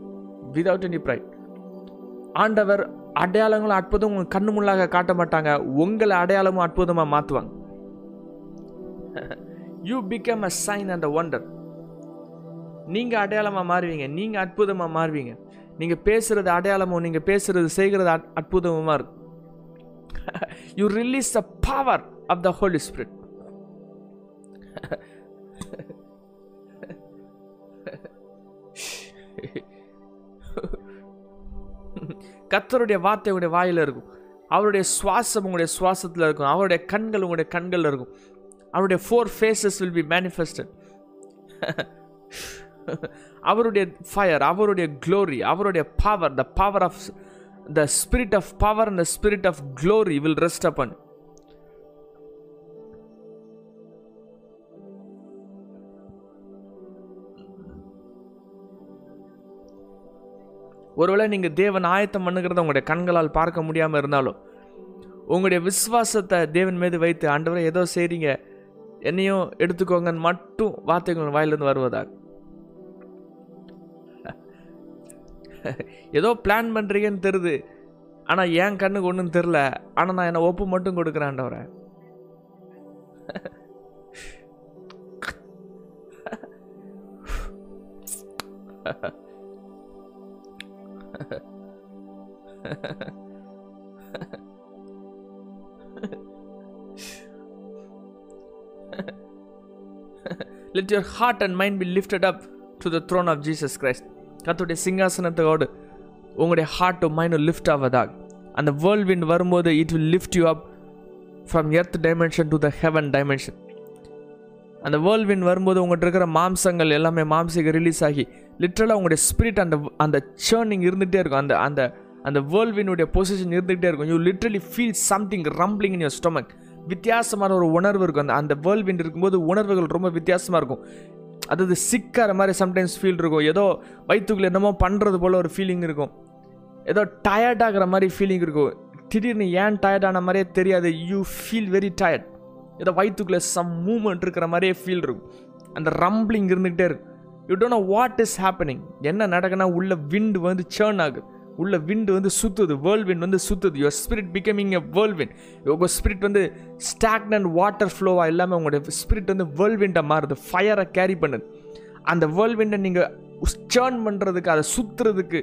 ஆண்டவர் அடையாளங்களும் அற்புதம் உங்கள் கண்ணு முள்ளாக காட்ட மாட்டாங்க. உங்களை அடையாளமும் அற்புதமாக மாற்றுவாங்க. You become a sign and a wonder. நீங்கள் அடையாளமாக மாறுவீங்க. நீங்கள் அற்புதமாக மாறுவீங்க. நீங்கள் பேசுகிறது அடையாளமும் நீங்கள் பேசுகிறது செய்கிறது அற்புதமாக இருக்கும். You release the power of the Holy Spirit. கர்த்தருடைய வார்த்தை உங்களுடைய வாயில இருக்கும். அவருடைய சுவாசம் உங்களுடைய சுவாசத்தில் இருக்கும். அவருடைய கண்கள் உங்களுடைய கண்களில் இருக்கும். அவருடைய 4 faces will be manifested. அவருடைய ஃபயர், அவருடைய க்ளோரி, அவருடைய power, the power of the spirit of power and the spirit of glory will rest upon. ஒருவேளை நீங்கள் தேவன் ஆயத்தம் பண்ணுகிறத உங்களுடைய கண்களால் பார்க்க முடியாமல் இருந்தாலும் உங்களுடைய விசுவாசத்தை தேவன் மீது வைத்து ஆண்டவரை ஏதோ செய்கிறீங்க என்னையும் எடுத்துக்கோங்கன்னு மட்டும் வார்த்தைகள் வாயிலிருந்து வருவதாக, ஏதோ பிளான் பண்ணுறீங்கன்னு தெரியுது ஆனால் என் கண்ணுக்கு ஒன்றுன்னு தெரில, ஆனால் நான் என்னை ஒப்பு மட்டும் கொடுக்குறேன் ஆண்டவரை. Let your heart and mind be lifted up to the throne of Jesus Christ. கர்த்தருடைய சிங்காசனத்தோடு உங்களுடைய ஹார்ட்டும் மைண்டும் லிஃப்ட் ஆவதாக. அந்த வேர்ல்ட் விண்ட் வரும்போது it will lift you up from earth dimension to the heaven dimension. அந்த வேர்ல்ட் விண்ட் வரும்போது உங்கள்கிட்ட இருக்கிற மாம்சங்கள் எல்லாமே மாம்சிக ரிலீஸ் ஆகி லிட்ரலாக உங்களுடைய ஸ்பிரிட் அந்த சேர்னிங் இருந்துகிட்டே இருக்கும். அந்த அந்த அந்த வேர்ல்ட் விண்டுடைய பொசிஷன் இருந்துகிட்டே இருக்கும். You literally feel something rumbling in your stomach. வித்தியாசமான ஒரு உணர்வு இருக்கும். அந்த அந்த வேர்ல்ட் விண்ட் இருக்கும்போது உணர்வுகள் ரொம்ப வித்தியாசமாக இருக்கும். அதாவது சிக்கார மாதிரி சம்டைம்ஸ் ஃபீல் இருக்கும். ஏதோ வயிற்றுக்குள்ள என்னமோ பண்ணுறது போல் ஒரு ஃபீலிங் இருக்கும். ஏதோ டயர்டாகிற மாதிரி ஃபீலிங் இருக்கும். திடீர்னு ஏன் டயர்டான மாதிரியே தெரியாது. You feel very tired. ஏதோ வயிற்றுக்குள்ளே சம் மூமெண்ட் இருக்கிற மாதிரியே ஃபீல் இருக்கும். அந்த ரம்பிளிங் இருந்துகிட்டே இருக்கும். You don't know what is happening. என்ன நடக்குன்னா உள்ள விண்டு வந்து சேர்ன் ஆகுது. உள்ள விண்டு வந்து சுற்றுது. வேர்ல்ட் விண்ட் வந்து சுற்றுது. Your spirit becoming a world wind. உங்கள் ஸ்பிரிட் வந்து ஸ்டாக்னன்ட் வாட்டர் ஃப்ளோவாக இல்லாமல் உங்களுடைய ஸ்பிரிட் வந்து வேர்ல்ட் விண்டாக மாறுது. ஃபயரை கேரி பண்ணுது. அந்த வேர்ல்ட் விண்டை நீங்கள் சேர்ன் பண்ணுறதுக்கு, அதை சுற்றுறதுக்கு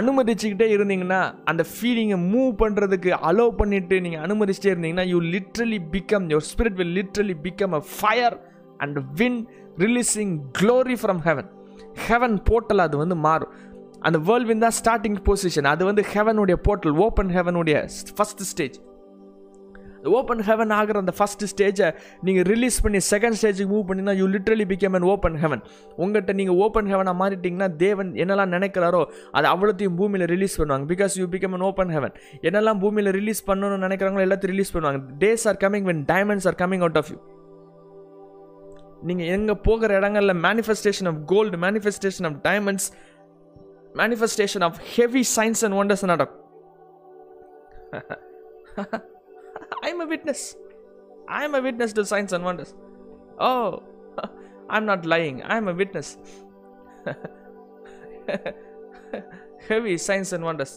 அனுமதிச்சுக்கிட்டே இருந்தீங்கன்னா, அந்த ஃபீலிங்கை மூவ் பண்ணுறதுக்கு அலோவ் பண்ணிவிட்டு நீங்கள் அனுமதிச்சுட்டே இருந்தீங்கன்னா, you literally become, your spirit will literally become a fire and wind releasing glory from heaven. Heaven portal அது வந்து மாறும். அந்த வேர்ல்ட் வின் தான் ஸ்டார்டிங் பொசிஷன். அது வந்து ஹெவனுடைய போர்ட்டல், ஓப்பன் ஹெவனுடைய ஃபஸ்ட் ஸ்டேஜ். ஓப்பன் ஹெவன் ஆகிற அந்த ஃபஸ்ட் ஸ்டேஜை நீங்கள் ரிலீஸ் பண்ணி செகண்ட் ஸ்டேஜுக்கு மூவ் பண்ணிங்கன்னா, you literally become and open heaven. உங்கள்கிட்ட நீங்கள் ஓப்பன் ஹெவனாக மாறிட்டிங்கன்னா, தேவன் என்னெல்லாம் நினைக்கிறாரோ அது அவ்வளோத்தையும் பூமியில் ரிலீஸ் பண்ணுவாங்க. Because you become and open heaven. என்னெல்லாம் பூமியில் ரிலீஸ் பண்ணணும்னு நினைக்கிறாங்களோ எல்லாத்தையும் ரிலீஸ் பண்ணுவாங்க. Days are coming when diamonds are coming out of you. நீங்கள் எங்கே போகிற இடங்களில் manifestation of gold, manifestation of diamonds, manifestation of heavy signs and wonders நடக்கும். I am a witness to signs and wonders. Oh, I am not lying. I am a witness. Heavy signs and wonders.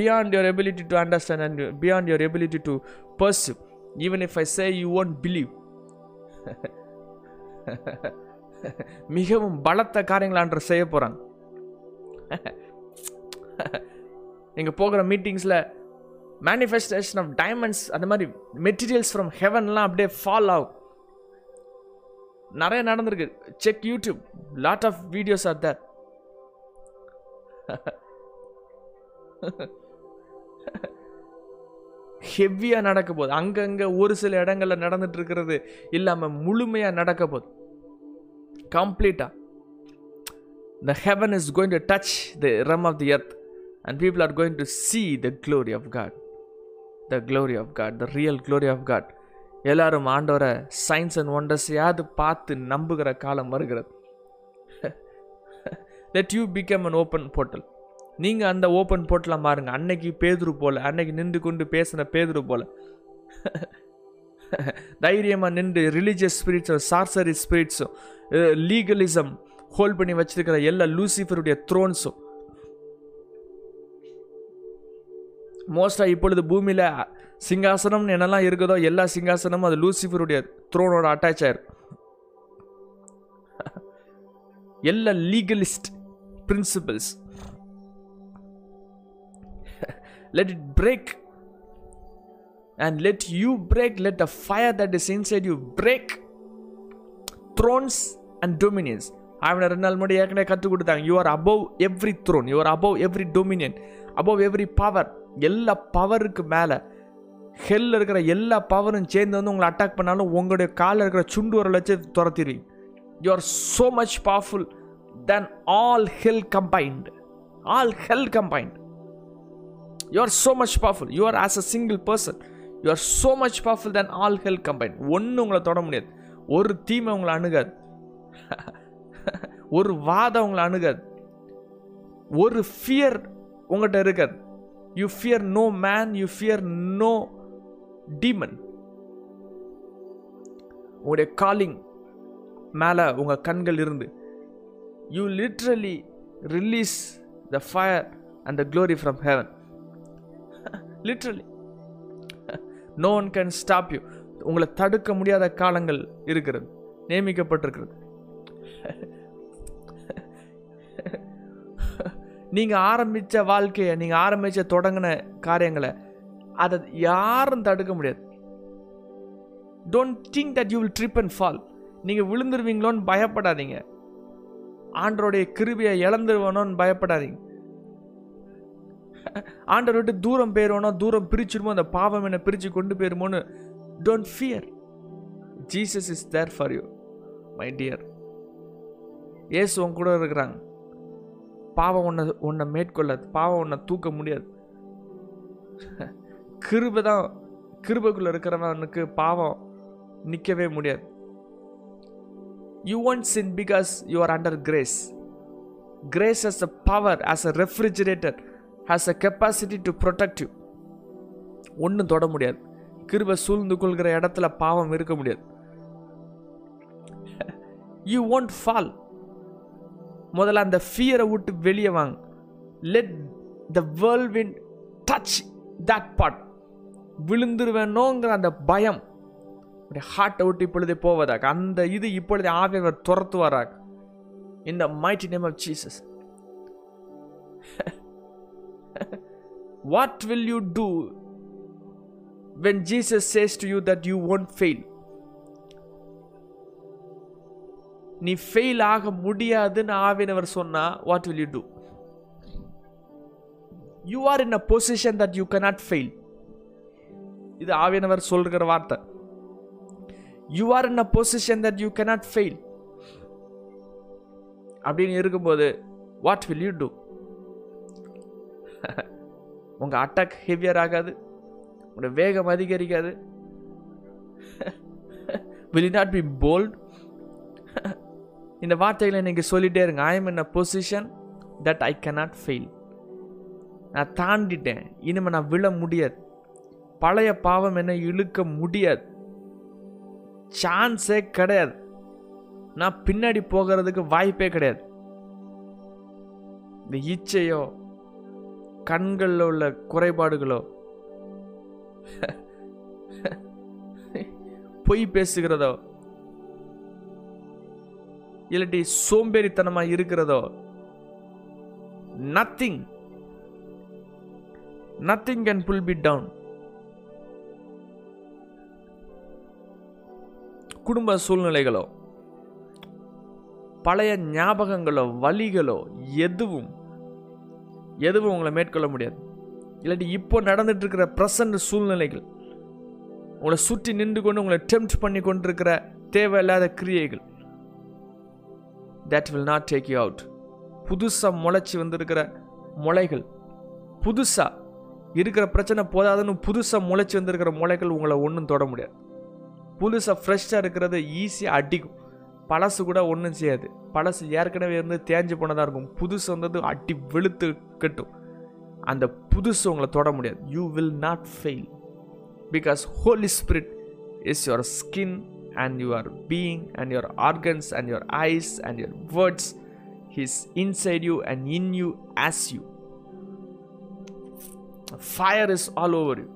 Beyond your ability to understand and beyond your ability to perceive. Even if I say, you won't believe. மிகவும் பலத்த காரியங்கள் ஆண்டவர் செய்ய போகிறாங்க. நீங்கள் போகிற மீட்டிங்ஸில் manifestation of diamonds, அந்த மாதிரி மெட்டீரியல்ஸ் ஃப்ரம் ஹெவன்லாம் அப்படியே ஃபால் ஆகும். நிறைய நடந்திருக்கு. Check YouTube, lot of videos are there. ஹெவியாக நடக்க போகுது. அங்கங்கே ஒரு சில இடங்களில் நடந்துட்டு இருக்கிறது இல்லாமல் முழுமையாக நடக்க போகுது. Completer. The heaven is going to touch the realm of the earth, and people are going to see the glory of God. The glory of God, the real glory of God. எல்லாரும் ஆண்டவரை science and ஒண்டர்ஸையாவது பார்த்து நம்புகிற காலம் வருகிறது. Let you become an open portal. நீங்கள் அந்த open போர்ட்டலாக மாறுங்க. அன்னைக்கு பேதுரு போல, அன்னைக்கு நின்று கொண்டு பேசின பேதுரு போல தைரியமாக நின்று ரிலீஜியஸ் ஸ்பிரிட்ஸும் சார்சரி ஸ்பிரிட்ஸும் லீகலிசம் ஹோல்ட் பண்ணி வச்சிருக்கிற எல்லா லூசிஃபருடைய த்ரோன்ஸும் மோஸ்டாக இப்பொழுது பூமியில் சிங்காசனம் என்னெல்லாம் இருக்குதோ எல்லா சிங்காசனமும் அது லூசிஃபருடைய த்ரோனோட அட்டாச் ஆயிருக்கு. எல்லா legalist principles let it break and let you break, let the fire that is inside you break thrones and dominions. அவன ரெண்டு நாள் முடி ஏற்கனவே கற்றுக் கொடுத்தாங்க. you are above every throne, you are above every dominion, above every power. எல்லா பவருக்கு மேலே ஹெல்ல இருக்கிற எல்லா பவரும் சேர்ந்து வந்து உங்களை அட்டாக் பண்ணாலும் உங்களுடைய காலில் இருக்கிற சுண்டு வரலை வச்சு துரத்திடுவீங்க. you are so much powerful than all hell combined, all hell combined. you are so much powerful, you are as a single person. You are so much powerful than all hell combined. ஒன்று உங்களை தொட முடியாது. ஒரு தீமை உங்களை அணுகாது. ஒரு வாதம் உங்களை அணுகாது. ஒரு ஃபியர் உங்கள்கிட்ட இருக்காது. You fear no man, you fear no demon. உங்களுடைய காலிங் மேலே உங்கள் கண்கள் இருந்து you literally release the fire and the glory from heaven. Literally no one can stop you. உங்களை தடுக்க முடியாத காலங்கள் இருக்கிறது, நியமிக்கப்பட்டிருக்கிறது. நீங்கள் ஆரம்பித்த வாழ்க்கையை, நீங்கள் ஆரம்பித்த தொடங்கின காரியங்களை அதை யாரும் தடுக்க முடியாது. Don't think that you will trip and fall. நீங்கள் விழுந்துருவீங்களோன்னு பயப்படாதீங்க. ஆண்டருடைய கிருபையை இழந்துருவனோன்னு பயப்படாதீங்க. ஆண்டரை விட்டு தூரம் போயிடுவோனோ, தூரம் பிரிச்சிடுமோ, அந்த பாவம் என்னை பிரித்து கொண்டு போயிடுமோன்னு don't fear. Jesus is there for you my dear. இயேசு உன் கூட இருக்கிறாங்க. பாவம் உன்னை மேற்கொள்ளாது, பாவம் உன்னை தூக்க முடியாது. கிருபை தான், கிருபைக்குள்ளே இருக்கிறவனுக்கு பாவம் நிற்கவே முடியாது. You won't sin because you are under grace. Grace has a power, as a refrigerator, has a capacity to protect you. ஒன்றும் தொட முடியாது. கிருபை சூழ்ந்து கொள்கிற இடத்துல பாவம் இருக்க முடியாது. You won't fall. முதல்ல அந்த ஃபியரை விட்டு வெளியே வாங்க. Let the whirlwind touch that part. விழுந்துருவேனோங்கிற அந்த பயம் ஹார்ட்டை விட்டு இப்பொழுதே போவதாக, அந்த இது இப்பொழுதே ஆவியானவர் துரத்துவாராக. In the mighty name of Jesus. What will you do when Jesus says to you that you won't fail? நீ ஃபெயில் ஆக முடியாதுன்னு ஆவியானவர் சொன்னா, what will you do? You are in a position that you cannot fail. இது ஆவியானவர் சொல்கிற வார்த்தை. You are in a position that you cannot fail அப்படின்னு இருக்கும்போது வாட் வில் யூ டூ? உங்கள் அட்டாக் ஹெவியர் ஆகாது, உங்களோட வேகம் அதிகரிக்காது. Will you not be bold? இந்த வார்த்தைகளை எனக்கு சொல்லிட்டே இருங்க. I am in a position that I cannot fail. நான் தாண்டிட்டேன், இனிமேல் நான் விழ முடியாது. பழைய பாவம் என்னை இழுக்க முடியாது. சான்ஸே கிடையாது. நான் பின்னாடி போகிறதுக்கு வாய்ப்பே கிடையாது. இந்த இச்சையோ, கண்களில் உள்ள குறைபாடுகளோ, பொய் பேசுகிறதோ, இல்லாட்டி சோம்பேறித்தனமாக இருக்கிறதோ, nothing nothing can pull be down. குடும்ப சூழ்நிலைகளோ, பழைய ஞாபகங்களோ, வழிகளோ, எதுவும் எதுவும் உங்களை மேற்கொள்ள முடியாது. இல்லாட்டி இப்போ நடந்துட்டு இருக்கிற பிரசன்ட் சூழ்நிலைகள், உங்களை சுற்றி நின்று கொண்டு உங்களை டெம்ப்ட் பண்ணி கொண்டிருக்கிற தேவையில்லாத கிரியைகள், that will not take you out. புதுசாக முளைச்சி வந்திருக்கிற முளைகள், புதுசாக இருக்கிற பிரச்சனை போதாதுன்னு புதுசாக முளைச்சி வந்திருக்கிற முளைகள் உங்களை ஒன்றும் தொட முடியாது. புதுசாக ஃப்ரெஷ்ஷாக இருக்கிறது ஈஸியாக அடிக்கும், பழசு கூட ஒன்றும் செய்யாது. பழசு ஏற்கனவே இருந்து தேஞ்சு போனதாக இருக்கும், புதுசு வந்தது அடி வெளுத்து கட்டும். அந்த புதுசு உங்களை தொட முடியாது. You will not fail because Holy spirit is your skin and your being and your organs and your eyes and your words. He's inside you and in you as you. Fire is all over you.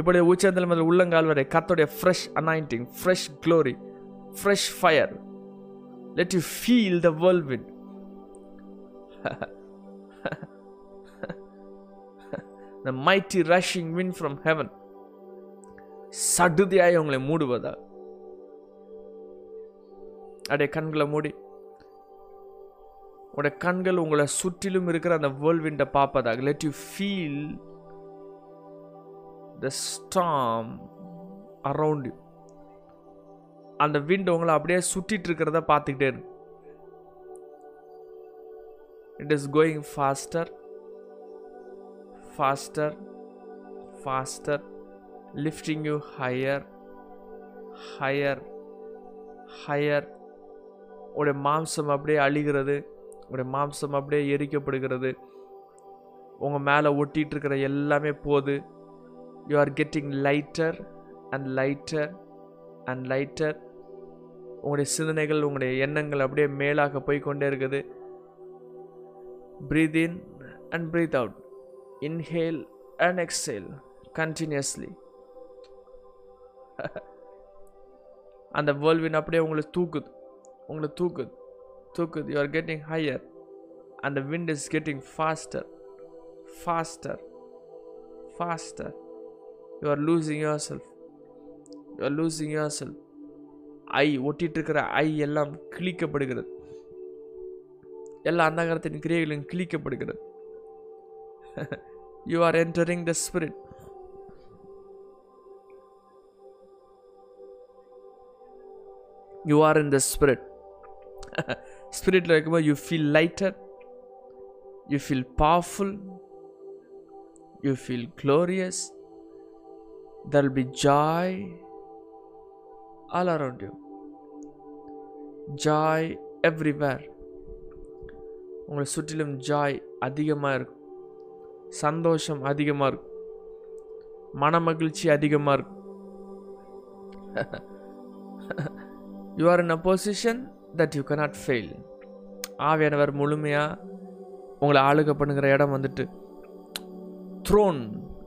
இப்படி உச்சந்தல முதல் உள்ளங்கால் வரை கர்த்தருடைய fresh anointing, fresh glory, fresh fire. Let you feel the whirlwind. The mighty rushing wind from heaven. சடுதியாக உங்களை மூடுவதா? அப்படியே கண்களை மூடி உடைய கண்கள் உங்களை சுற்றிலும் இருக்கிற அந்த வேர்ல்விண்டை பார்ப்பதாக. Let you feel the storm around you. அந்த விண்ட் உங்களை அப்படியே சுற்றிட்டு இருக்கிறத பார்த்துக்கிட்டே இருக்கு. It is going faster faster faster, lifting you higher higher higher. உடைய மாம்சம் அப்படியே அழிகிறது, உங்களுடைய மாம்சம் அப்படியே எரிக்கப்படுகிறது, உங்கள் மேலே ஒட்டிகிட்டு இருக்கிற எல்லாமே போகுது. You are getting lighter and lighter and lighter. உங்களுடைய சிந்தனைகள், உங்களுடைய எண்ணங்கள் அப்படியே மேலாக போய்கொண்டே இருக்குது. breathe in and breathe out, inhale and exhale continuously. அந்த வேர்ல்வின் அப்படியே உங்களை தூக்குது, உங்களை தூக்குது தூக்குது. You are getting higher and the wind is getting faster faster faster. you are losing yourself, you are losing yourself. ஐ ஒட்டிட்டு இருக்கிற ஐ எல்லாம் கிழிக்கப்படுகிறது, எல்லா அந்தகாரத்தின் கிரியைகளும் கிழிக்கப்படுகிறது. you are entering the spirit. you are in the spirit. spiritல இருக்கும்போது you feel lighter, you feel powerful, you feel glorious. there will be joy all around you, joy everywhere. உங்களை சுற்றிலும் Joy அதிகமாக இருக்கும், சந்தோஷம் அதிகமாக இருக்கும், மன மகிழ்ச்சி அதிகமாக இருக்கும். You are in a position that you cannot fail. ஆவியானவர் முழுமையாக உங்களை ஆளுகை பண்ணுகிற இடம் வந்துட்டு, த்ரோன்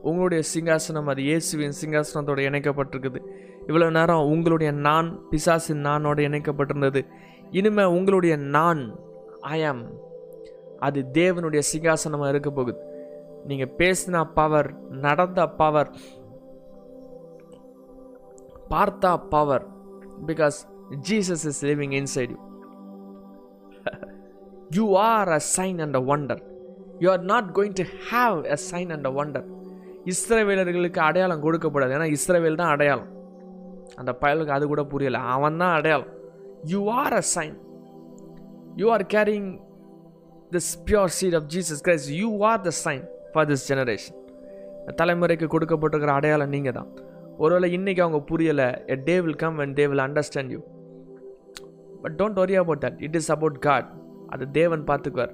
உங்களுடைய சிங்காசனம், அது இயேசுவின் சிங்காசனத்தோடு இணைக்கப்பட்டிருக்குது. இவ்வளோ நேரம் உங்களுடைய நான் பிசாசின் நானோடு இணைக்கப்பட்டிருந்தது. இனிமேல் உங்களுடைய நான் ஐ ஆம், அது தேவனுடைய சிங்காசனமாக இருக்க போகுது. நீங்கள் பேசினா பவர், நடந்த பவர், பார்த்தா power. Because Jesus is living inside you. You are a sign and a wonder. You are not going to have a sign and a wonder. இஸ்ரவேலர்களுக்கு அடையாளம் கொடுக்கப்படாது, ஏன்னா இஸ்ரவேல் தான் அடையாளம். அந்த பயலுக்கு அது கூட புரியலை, அவன் தான் அடையாளம். You are a sign. You are carrying this pure seed of Jesus Christ. You are the sign for this generation. தலைமுறைக்கு கொடுக்கப்பட்டிருக்கிற அடையாளம் நீங்கள் தான். ஒருவேளை இன்றைக்கி அவங்க புரியலை, a day will come when they will understand you. But don't worry about that. It is about God. அது தேவன் பார்த்துக்குவார்.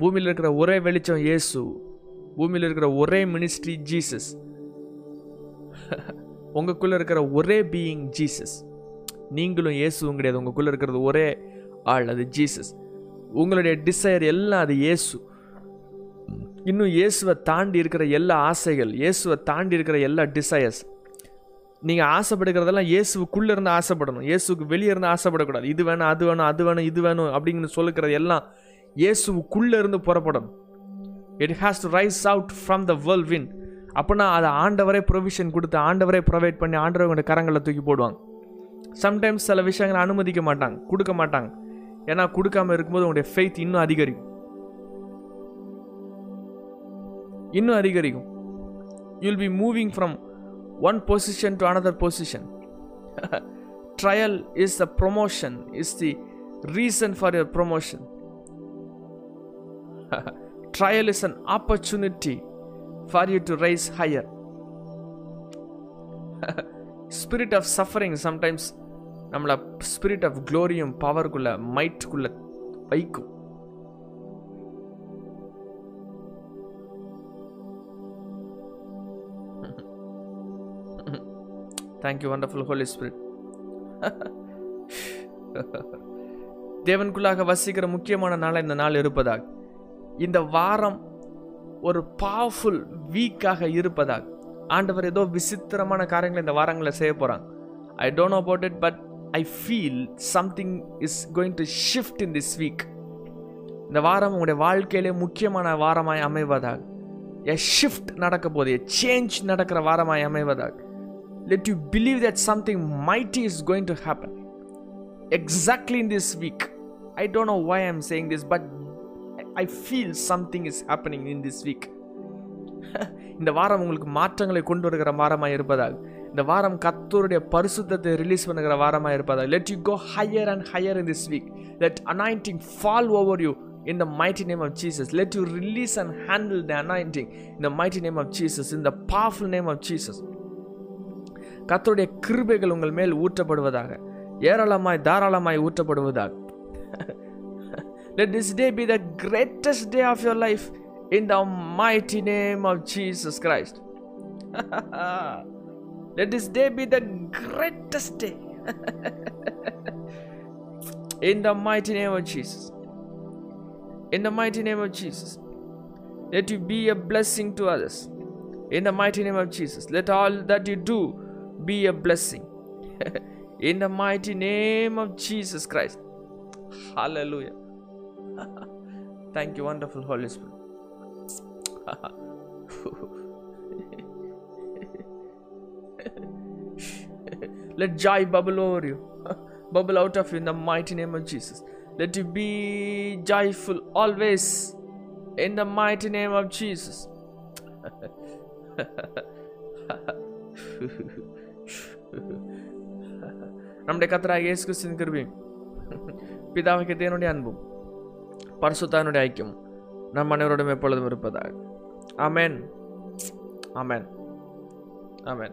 பூமியில் இருக்கிற ஒரே வெளிச்சம் இயேசு, பூமியில் இருக்கிற ஒரே மினிஸ்ட்ரி ஜீசஸ், உங்களுக்குள்ளே இருக்கிற ஒரே பீயிங் ஜீசஸ். நீங்களும் இயேசுவும் கிடையாது, உங்களுக்குள்ளே இருக்கிறது ஒரே ஆள், அது ஜீசஸ். உங்களுடைய டிசையர் எல்லாம் அது இயேசு. இன்னும் இயேசுவை தாண்டி இருக்கிற எல்லா ஆசைகள், இயேசுவை தாண்டி இருக்கிற எல்லா டிசையர்ஸ். நீங்கள் ஆசைப்படுகிறதெல்லாம் இயேசுக்குள்ளே இருந்து ஆசைப்படணும், இயேசுக்கு வெளியே இருந்து ஆசைப்படக்கூடாது. இது வேணும், அது வேணும், அது வேணும், இது வேணும் அப்படின்னு சொல்லுக்கிறது எல்லாம் இயேசுக்குள்ளே இருந்து புறப்படணும். It has to rise out from the world win. அப்படின்னா அதை ஆண்டவரே ப்ரொவிஷன் கொடுத்து, ஆண்டவரே ப்ரொவைட் பண்ணி, ஆண்டவருடைய கரங்களை தூக்கி போடுவாங்க. சம்டைம்ஸ் சில விஷயங்களை அனுமதிக்க மாட்டாங்க, கொடுக்க மாட்டாங்க. ஏன்னா கொடுக்காமல் இருக்கும்போது உங்களுடைய ஃபெய்த் இன்னும் அதிகரிக்கும், இன்னும் அதிகரிக்கும். You will be moving from one position to another position. Trial is the promotion, is the reason for your promotion. Trial is an opportunity for you to rise higher. Spirit of suffering sometimes நம்மளை spirit of க்ளோரியும் பவருக்குள்ளே, மைட்டுக்குள்ளே வைக்கும். Thank you wonderful Holy Spirit. தேவனுக்குள்ளாக வசிக்கிற முக்கியமான நாளாக இந்த நாள் இருப்பதாக, இந்த வாரம் ஒரு பவர்ஃபுல் வீக்காக இருப்பதாக. ஆண்டவர் ஏதோ விசித்திரமான காரியங்களை இந்த வாரங்களை செய்ய போகிறாங்க. I don't know about it, but I feel something is going to shift in this week. இந்த வாரம் உங்களுடைய வாழ்க்கையிலே முக்கியமான வாரமாய் அமைவதாக, a shift நடக்க போது, a change நடக்கிற வாரமாய் அமைவதாக. Let you believe that something mighty is going to happen exactly in this week. I don't know why I'm saying this, but I feel something is happening in this week. இந்த வாரம் உங்களுக்கு மாற்றங்களை கொண்டு வருகிற வாரமாய் இருப்பதாக, இந்த வாரம் கர்த்தருடைய பரிசுத்தத்தை ரிலீஸ் பண்ணுகிற வாரமாக இருப்பதாக. Let you go higher and higher in this week. Let anointing fall over you in the mighty name of Jesus. Let you release and handle the anointing in the mighty name of Jesus, in the powerful name of Jesus. கர்த்தருடைய கிருபைகள் உங்கள் மேல் ஊற்றப்படுவதாக, ஏராளமாய் தாராளமாய் ஊற்றப்படுவதாக. Let this day be the greatest day of your life in the mighty name of Jesus Christ. Let this day be the greatest day in the mighty name of Jesus. In the mighty name of Jesus, let you be a blessing to others. In the mighty name of Jesus, let all that you do be a blessing. In the mighty name of Jesus Christ. Hallelujah. Thank you, wonderful Holy Spirit. Let joy bubble over you, bubble out of you in the mighty name of Jesus. Let you be joyful always in the mighty name of Jesus. നമ്മുടെ കർത്താവായ യേശു ക്രിസ്തുവിൻ കൃപയും പിതാവായ ദൈവത്തിന്റെ അൻപും പരിശുദ്ധാത്മാവിന്റെ ഐക്യം നാം അനേവരോടും എപ്പോഴും ഇരുപ്പതാകട്ടെ. ആമേൻ ആമേൻ ആമേൻ.